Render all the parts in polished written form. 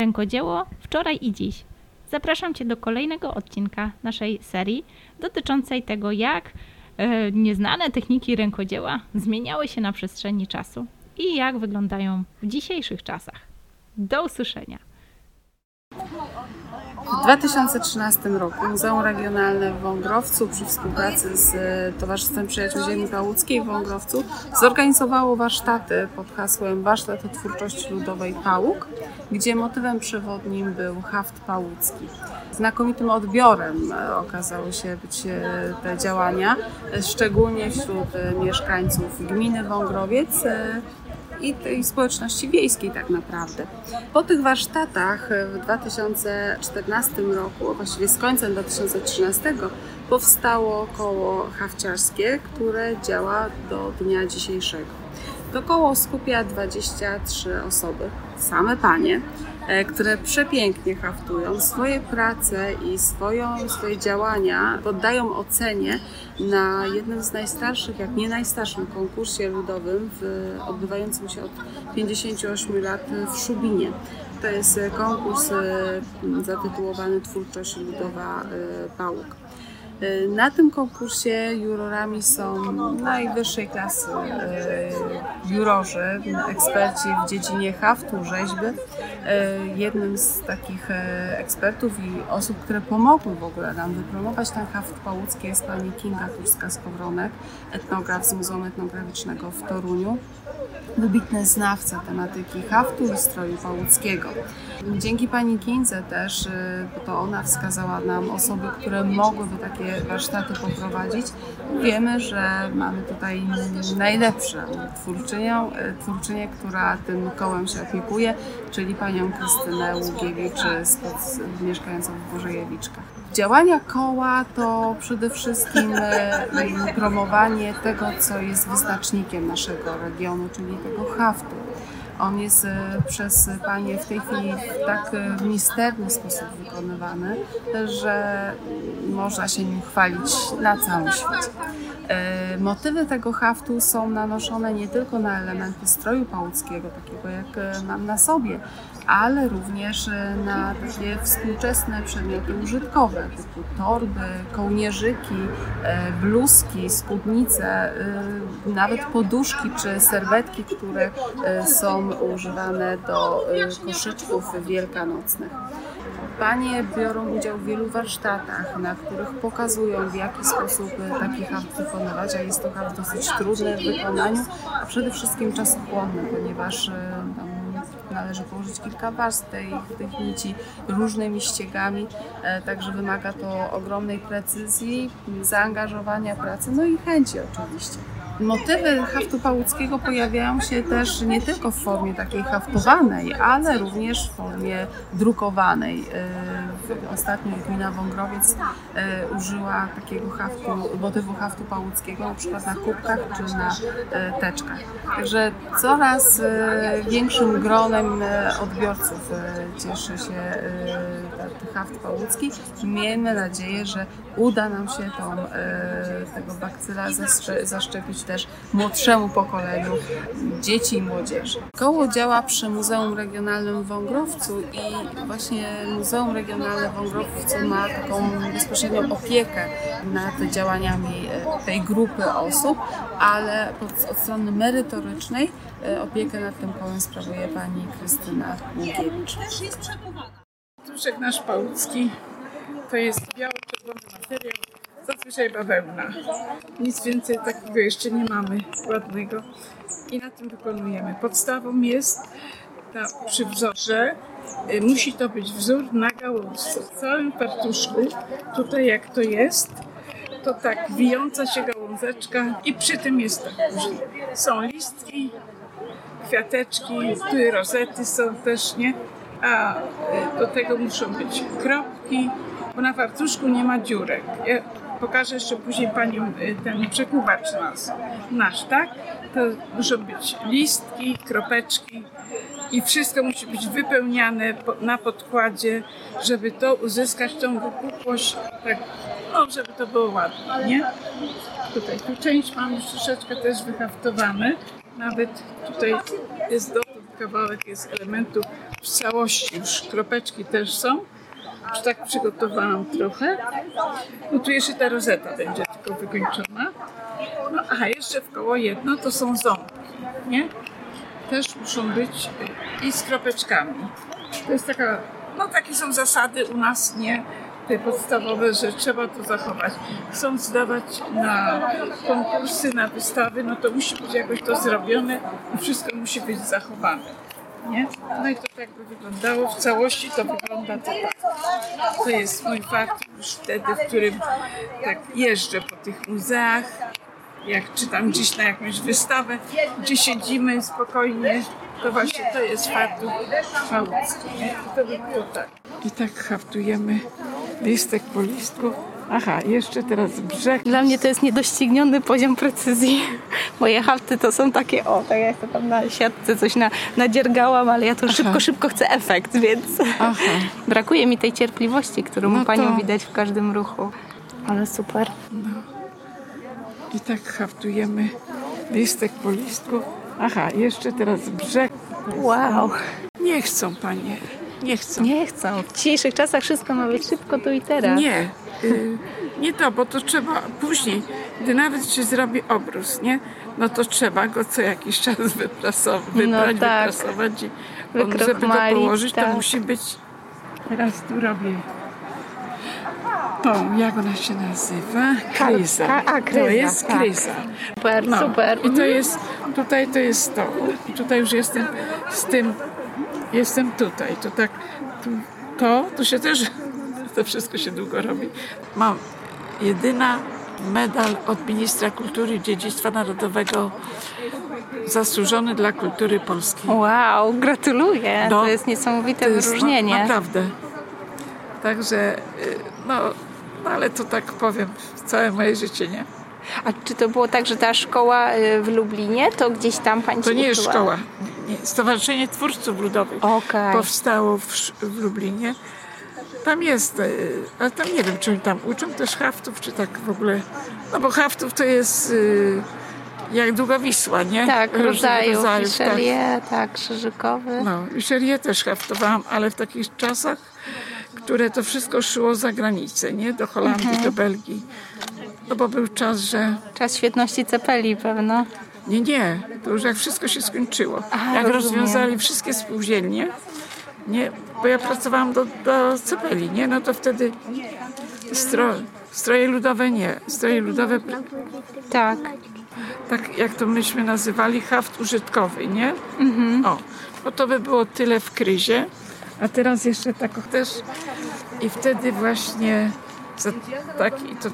Rękodzieło wczoraj i dziś. Zapraszam Cię do kolejnego odcinka naszej serii dotyczącej tego, jak nieznane techniki rękodzieła zmieniały się na przestrzeni czasu i jak wyglądają w dzisiejszych czasach. Do usłyszenia! W 2013 roku Muzeum Regionalne w Wągrowcu przy współpracy z Towarzystwem Przyjaciół Ziemi Pałuckiej w Wągrowcu zorganizowało warsztaty pod hasłem Warsztat o Twórczości Ludowej Pałuk, gdzie motywem przewodnim był haft pałucki. Znakomitym odbiorem okazały się być te działania, szczególnie wśród mieszkańców gminy Wągrowiec i tej społeczności wiejskiej tak naprawdę. Po tych warsztatach w 2014 roku, właściwie z końcem 2013, powstało koło hafciarskie, które działa do dnia dzisiejszego. To koło skupia 23 osoby, same panie, które przepięknie haftują, swoje prace i swoje działania poddają ocenie na jednym z najstarszych, jak nie najstarszym konkursie ludowym odbywającym się od 58 lat w Szubinie. To jest konkurs zatytułowany Twórczość Ludowa Pałuk. Na tym konkursie jurorami są najwyższej klasy jurorzy, eksperci w dziedzinie haftu, rzeźby. Jednym z takich ekspertów i osób, które pomogły w ogóle nam wypromować ten haft pałucki, jest pani Kinga Turska z Kowronek, etnograf z Muzeum Etnograficznego w Toruniu, wybitny znawca tematyki haftu i stroju pałuckiego. Dzięki pani Kindze też, bo to ona wskazała nam osoby, które mogłyby takie warsztaty poprowadzić. Wiemy, że mamy tutaj najlepszą twórczynię, która tym kołem się opiekuje, czyli panią Krystynę Ługiewicz, mieszkającą w Bożejewiczkach. Działania koła to przede wszystkim promowanie tego, co jest wyznacznikiem naszego regionu, czyli tego haftu. On jest przez panie w tej chwili w tak misterny sposób wykonywany, że można się nim chwalić na całym świecie. Motywy tego haftu są nanoszone nie tylko na elementy stroju pałuckiego, takiego jak mam na sobie, ale również na takie współczesne przedmioty użytkowe, typu torby, kołnierzyki, bluzki, spódnice, nawet poduszki czy serwetki, które są używane do koszyczków wielkanocnych. Panie biorą udział w wielu warsztatach, na których pokazują, w jaki sposób taki haft wykonywać, a jest to haft dosyć trudny w wykonaniu, a przede wszystkim czasochłonny, ponieważ należy położyć kilka warstw tych nici różnymi ściegami, także wymaga to ogromnej precyzji, zaangażowania pracy, no i chęci oczywiście. Motywy haftu pałuckiego pojawiają się też nie tylko w formie takiej haftowanej, ale również w formie drukowanej. Ostatnio gmina Wągrowiec użyła takiego motywu haftu pałuckiego na przykład na kubkach czy na teczkach. Także coraz większym gronem odbiorców cieszy się haft pałucki. Miejmy nadzieję, że uda nam się tego bakcyla zaszczepić też młodszemu pokoleniu dzieci i młodzieży. Koło działa przy Muzeum Regionalnym w Wągrowcu i właśnie Muzeum Regionalne w Wągrowcu ma taką bezpośrednią opiekę nad działaniami tej grupy osób, ale od strony merytorycznej opiekę nad tym kołem sprawuje pani Krystyna Ługiewicz. Duszek nasz pałucki to jest biało-czerwony materiał, zazwyczaj bawełna. Nic więcej takiego jeszcze nie mamy ładnego i na tym wykonujemy. Podstawą jest przy wzorze, musi to być wzór na gałązce. W całym fartuszku, tutaj jak to jest, to tak wijąca się gałązeczka i przy tym jest tak później. Są listki, kwiateczki, tu rozety są też, nie? A do tego muszą być kropki, bo na fartuszku nie ma dziurek. Ja pokażę jeszcze później panią ten przekuwacz nasz, tak? To muszą być listki, kropeczki i wszystko musi być wypełniane na podkładzie, żeby to uzyskać tą wypukłość, tak, no, żeby to było ładne, nie? Tutaj tu część mamy troszeczkę też wyhaftowane, nawet tutaj jest kawałek jest elementu w całości, już kropeczki też są. Już tak przygotowałam trochę. No tu jeszcze ta rozeta będzie tylko wykończona. No a jeszcze w koło jedno to są ząbki, nie? Też muszą być i z kropeczkami. To jest taka, no takie są zasady u nas, nie? Te podstawowe, że trzeba to zachować. Chcą zdawać na konkursy, na wystawy, no to musi być jakoś to zrobione i wszystko musi być zachowane, nie? No i to tak by wyglądało. W całości to wygląda to tak. To jest mój fakt już wtedy, w którym tak jeżdżę po tych muzeach, jak czytam gdzieś na jakąś wystawę, gdzie siedzimy spokojnie, to właśnie to jest haft pałucki. To by było tak. I tak haftujemy listek po listku. Aha, jeszcze teraz brzeg. Dla mnie to jest niedościgniony poziom precyzji. Moje hafty to są takie, tak jak to tam na siatce coś nadziergałam, ale ja to szybko chcę efekt, więc brakuje mi tej cierpliwości, którą panią widać w każdym ruchu. Ale super. No. I tak haftujemy listek po listku. Aha, jeszcze teraz brzeg. Wow. Nie chcą panie. Nie chcą. Nie chcą. W dzisiejszych czasach wszystko ma być szybko tu i teraz. Nie. Nie to, bo to trzeba później, gdy nawet się zrobi obrus, nie? No to trzeba go co jakiś czas wyprasować. I on, żeby to położyć, to musi być... Teraz tu robię tą, jak ona się nazywa? Kryza. Kryza. To jest kryza. Super, no. Super. I to jest, tutaj to jest to. I tutaj już jestem z tym... Jestem tutaj, to tak, to się też, to wszystko się długo robi. Mam jedyna medal od ministra kultury i dziedzictwa narodowego zasłużony dla kultury polskiej. Wow, gratuluję, to jest niesamowite wyróżnienie. No, naprawdę. Także, no ale to tak powiem, całe moje życie, nie? A czy to było tak, że ta szkoła w Lublinie, to gdzieś tam pani się uczyła? To nie jest szkoła. Stowarzyszenie Twórców Ludowych powstało w Lublinie. Tam jest, ale tam nie wiem, czy oni tam uczą też haftów, czy tak w ogóle. No bo haftów to jest jak długa Wisła, nie? Tak, rodzajów Richelieu, tak, krzyżykowy. No, Richelieu też haftowałam, ale w takich czasach, które to wszystko szło za granicę, nie? Do Holandii, do Belgii. No bo był czas, że... Czas świetności Cepeli, pewno. Nie. To już jak wszystko się skończyło. Jak rozwiązali wszystkie spółdzielnie, nie? Bo ja pracowałam do Cepeli, nie? No to wtedy stroje ludowe nie. Stroje ludowe... Tak. Tak jak to myśmy nazywali, haft użytkowy, nie? Mhm. No to by było tyle w kryzie. A teraz jeszcze taką też... I wtedy właśnie...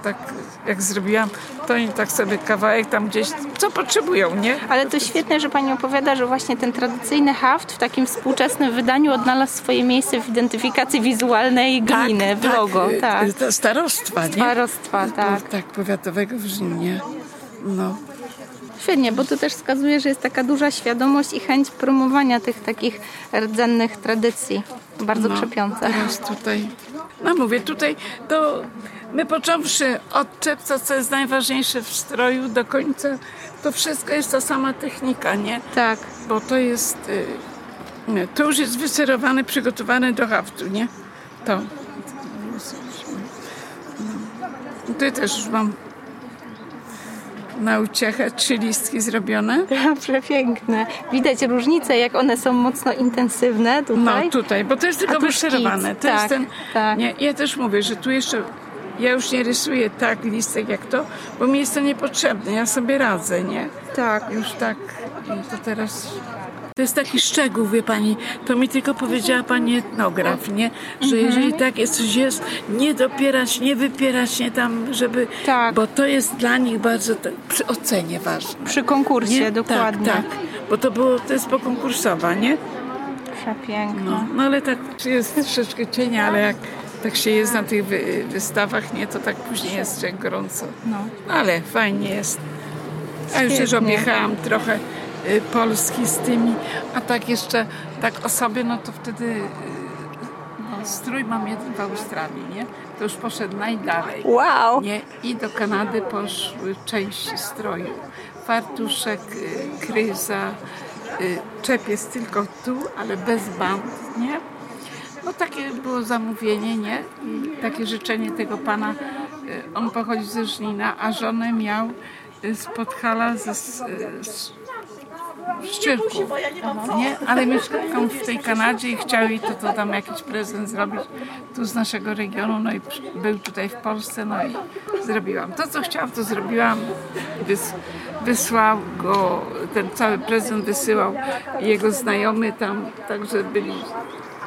Tak jak zrobiłam, to oni tak sobie kawałek tam gdzieś, co potrzebują, nie? Ale to świetne, że pani opowiada, że właśnie ten tradycyjny haft w takim współczesnym wydaniu odnalazł swoje miejsce w identyfikacji wizualnej gminy, w logo. Tak. Starostwa, tak. Tak, powiatowego w Żlinie. No. Świetnie, bo to też wskazuje, że jest taka duża świadomość i chęć promowania tych takich rdzennych tradycji. Bardzo krzepiące. Teraz tutaj... No mówię, tutaj to my począwszy od czepca, co jest najważniejsze w stroju, do końca, to wszystko jest ta sama technika, nie? Tak. Bo to jest... To już jest wyserowane, przygotowane do haftu, nie? To. Tutaj też już mam na uciechę 3 listki zrobione. Przepiękne. Widać różnicę, jak one są mocno intensywne tutaj. No tutaj, bo to jest tylko wyszerowane. Tak. Nie, ja też mówię, że tu jeszcze ja już nie rysuję tak listek jak to, bo mi jest to niepotrzebne. Ja sobie radzę, nie? Tak. Już tak. To teraz... To jest taki szczegół, wie pani, to mi tylko powiedziała pani etnograf, nie? Że jeżeli tak jest, coś jest, nie dopierać, nie wypierać, nie tam, żeby... Tak. Bo to jest dla nich bardzo przy ocenie ważne. Przy konkursie, nie? Dokładnie. Tak, bo to jest pokonkursowa, nie? Przepiękno. No ale tak jest troszeczkę cienia, ale jak tak się jest na tych wystawach, nie? To tak później jest gorąco. No. Ale fajnie jest. A już też objechałam trochę Polski z tymi, a tak jeszcze tak o sobie, no to wtedy strój mam jeden w Australii, nie? To już poszedł najdalej. Wow! Nie? I do Kanady poszły części stroju. Fartuszek, kryza, czep jest tylko tu, ale bez band, nie? No takie było zamówienie, nie? I takie życzenie tego pana. On pochodził ze Żlina, a żonę miał z Podhala, z Szczyrków, nie? Ale mieszkał w tej Kanadzie i chciał jej to tam jakiś prezent zrobić tu z naszego regionu, no i był tutaj w Polsce, no i zrobiłam. To, co chciał, to zrobiłam. Wysłał go, ten cały prezent wysyłał jego znajomy tam, także byli...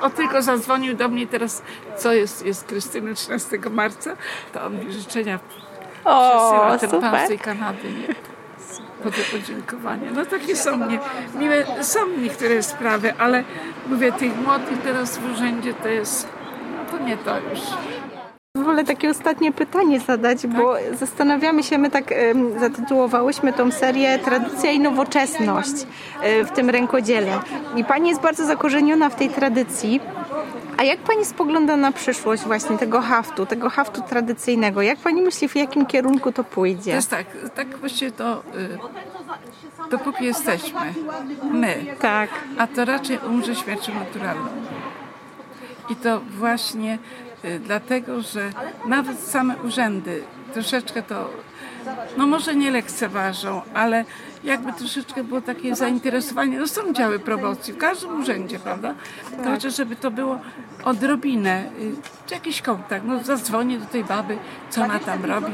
O, tylko zadzwonił do mnie teraz, co jest Krystyny 13 marca, to on mi życzenia przesyła, ten pan z tej Kanady, nie? Podziękowanie. No takie są mnie, miłe są niektóre sprawy, ale mówię, tych młodych teraz w urzędzie to jest, no to nie to już. Wolę takie ostatnie pytanie zadać, tak? Bo zastanawiamy się, my tak zatytułowałyśmy tą serię Tradycja i nowoczesność w tym rękodziele. I Pani jest bardzo zakorzeniona w tej tradycji. A jak Pani spogląda na przyszłość właśnie tego haftu tradycyjnego? Jak Pani myśli, w jakim kierunku to pójdzie? To jest tak właściwie to, dopóki jesteśmy, my, tak. A to raczej umrze śmiercią naturalną. I to właśnie dlatego, że nawet same urzędy troszeczkę to, no może nie lekceważą, ale jakby troszeczkę było takie zainteresowanie, no są działy promocji w każdym urzędzie, prawda? To chociaż żeby to było odrobinę, czy jakiś kontakt, no zadzwonię do tej baby, co ona tam robi,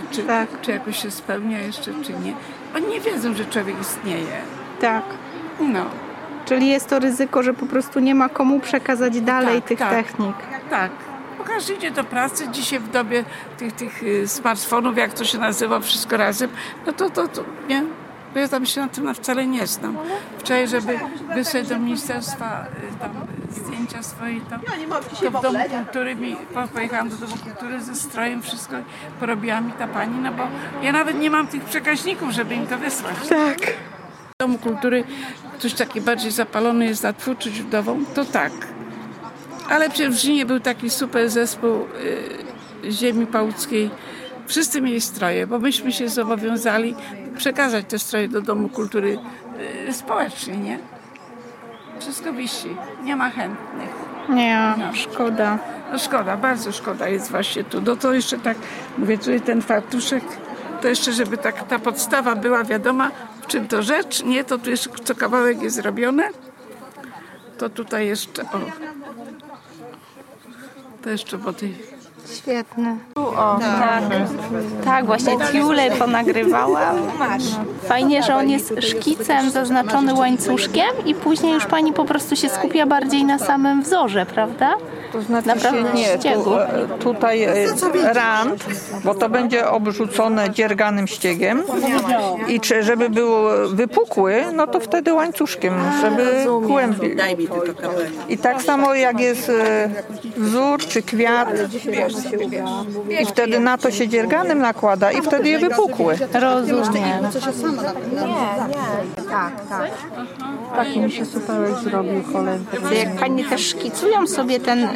czy jakoś się spełnia jeszcze, czy nie. Oni nie wiedzą, że człowiek istnieje. Tak. No. Czyli jest to ryzyko, że po prostu nie ma komu przekazać dalej technik. Tak. Każdy idzie do pracy, dzisiaj w dobie tych smartfonów, jak to się nazywa, wszystko razem, no to nie, bo ja tam się na tym wcale nie znam. Wczoraj, żeby wysłać do ministerstwa tam zdjęcia swoje, to w Domu Kultury, pojechałam do Domu Kultury ze strojem, wszystko porobiła mi ta pani, no bo ja nawet nie mam tych przekaźników, żeby im to wysłać. Tak. W Domu Kultury ktoś taki bardziej zapalony jest na twórczość ludową, to tak. Ale przecież w Żlinie był taki super zespół ziemi pałuckiej. Wszyscy mieli stroje, bo myśmy się zobowiązali przekazać te stroje do Domu Kultury społecznej, nie? Wszystko wisi. Nie ma chętnych. Nie, no. Szkoda. No szkoda, bardzo szkoda jest właśnie tu. No to jeszcze tak, mówię, tutaj ten fartuszek, to jeszcze żeby tak ta podstawa była wiadoma, w czym to rzecz, nie? To tu jeszcze co kawałek jest zrobione. To tutaj jeszcze... To jeszcze po tej... Świetne. Tak, właśnie tiule ponagrywałam. Fajnie, że on jest szkicem zaznaczony łańcuszkiem i później już Pani po prostu się skupia bardziej na samym wzorze, prawda? To znaczy naprawdę nie, tutaj rant, bo to będzie obrzucone dzierganym ściegiem i czy, żeby był wypukły, no to wtedy łańcuszkiem, żeby kłębił. I tak samo jak jest wzór czy kwiat i wtedy na to się dzierganym nakłada i wtedy je wypukły. Rozumiem. Tak. Taki mi się super zrobił kolędy. Jak Pani też szkicują sobie ten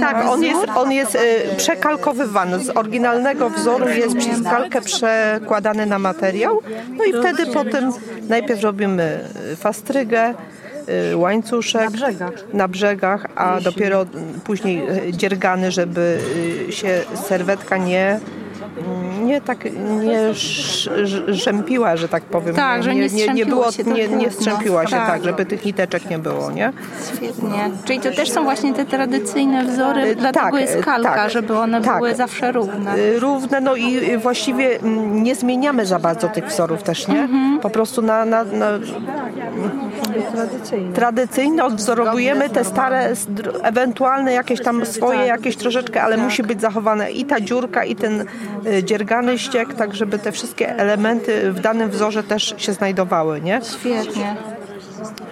tak, on jest przekalkowywany. Z oryginalnego wzoru jest przez kalkę przekładany na materiał. No i wtedy potem najpierw robimy fastrygę, łańcuszek na brzegach, a dopiero później dziergany, żeby się serwetka nie rzępiła, że tak powiem. Tak, że nie strzępiła się, tak, żeby tych niteczek nie było, nie? Świetnie. Czyli to też są właśnie te tradycyjne wzory, dlatego jest kalka, żeby one były zawsze równe. Równe, no i właściwie nie zmieniamy za bardzo tych wzorów też, nie? Mhm. Po prostu na tradycyjnie odwzorowujemy te stare, ewentualne jakieś tam swoje, jakieś troszeczkę, ale musi być zachowane i ta dziurka, i ten dziergany ściek, tak żeby te wszystkie elementy w danym wzorze też się znajdowały, nie? Świetnie.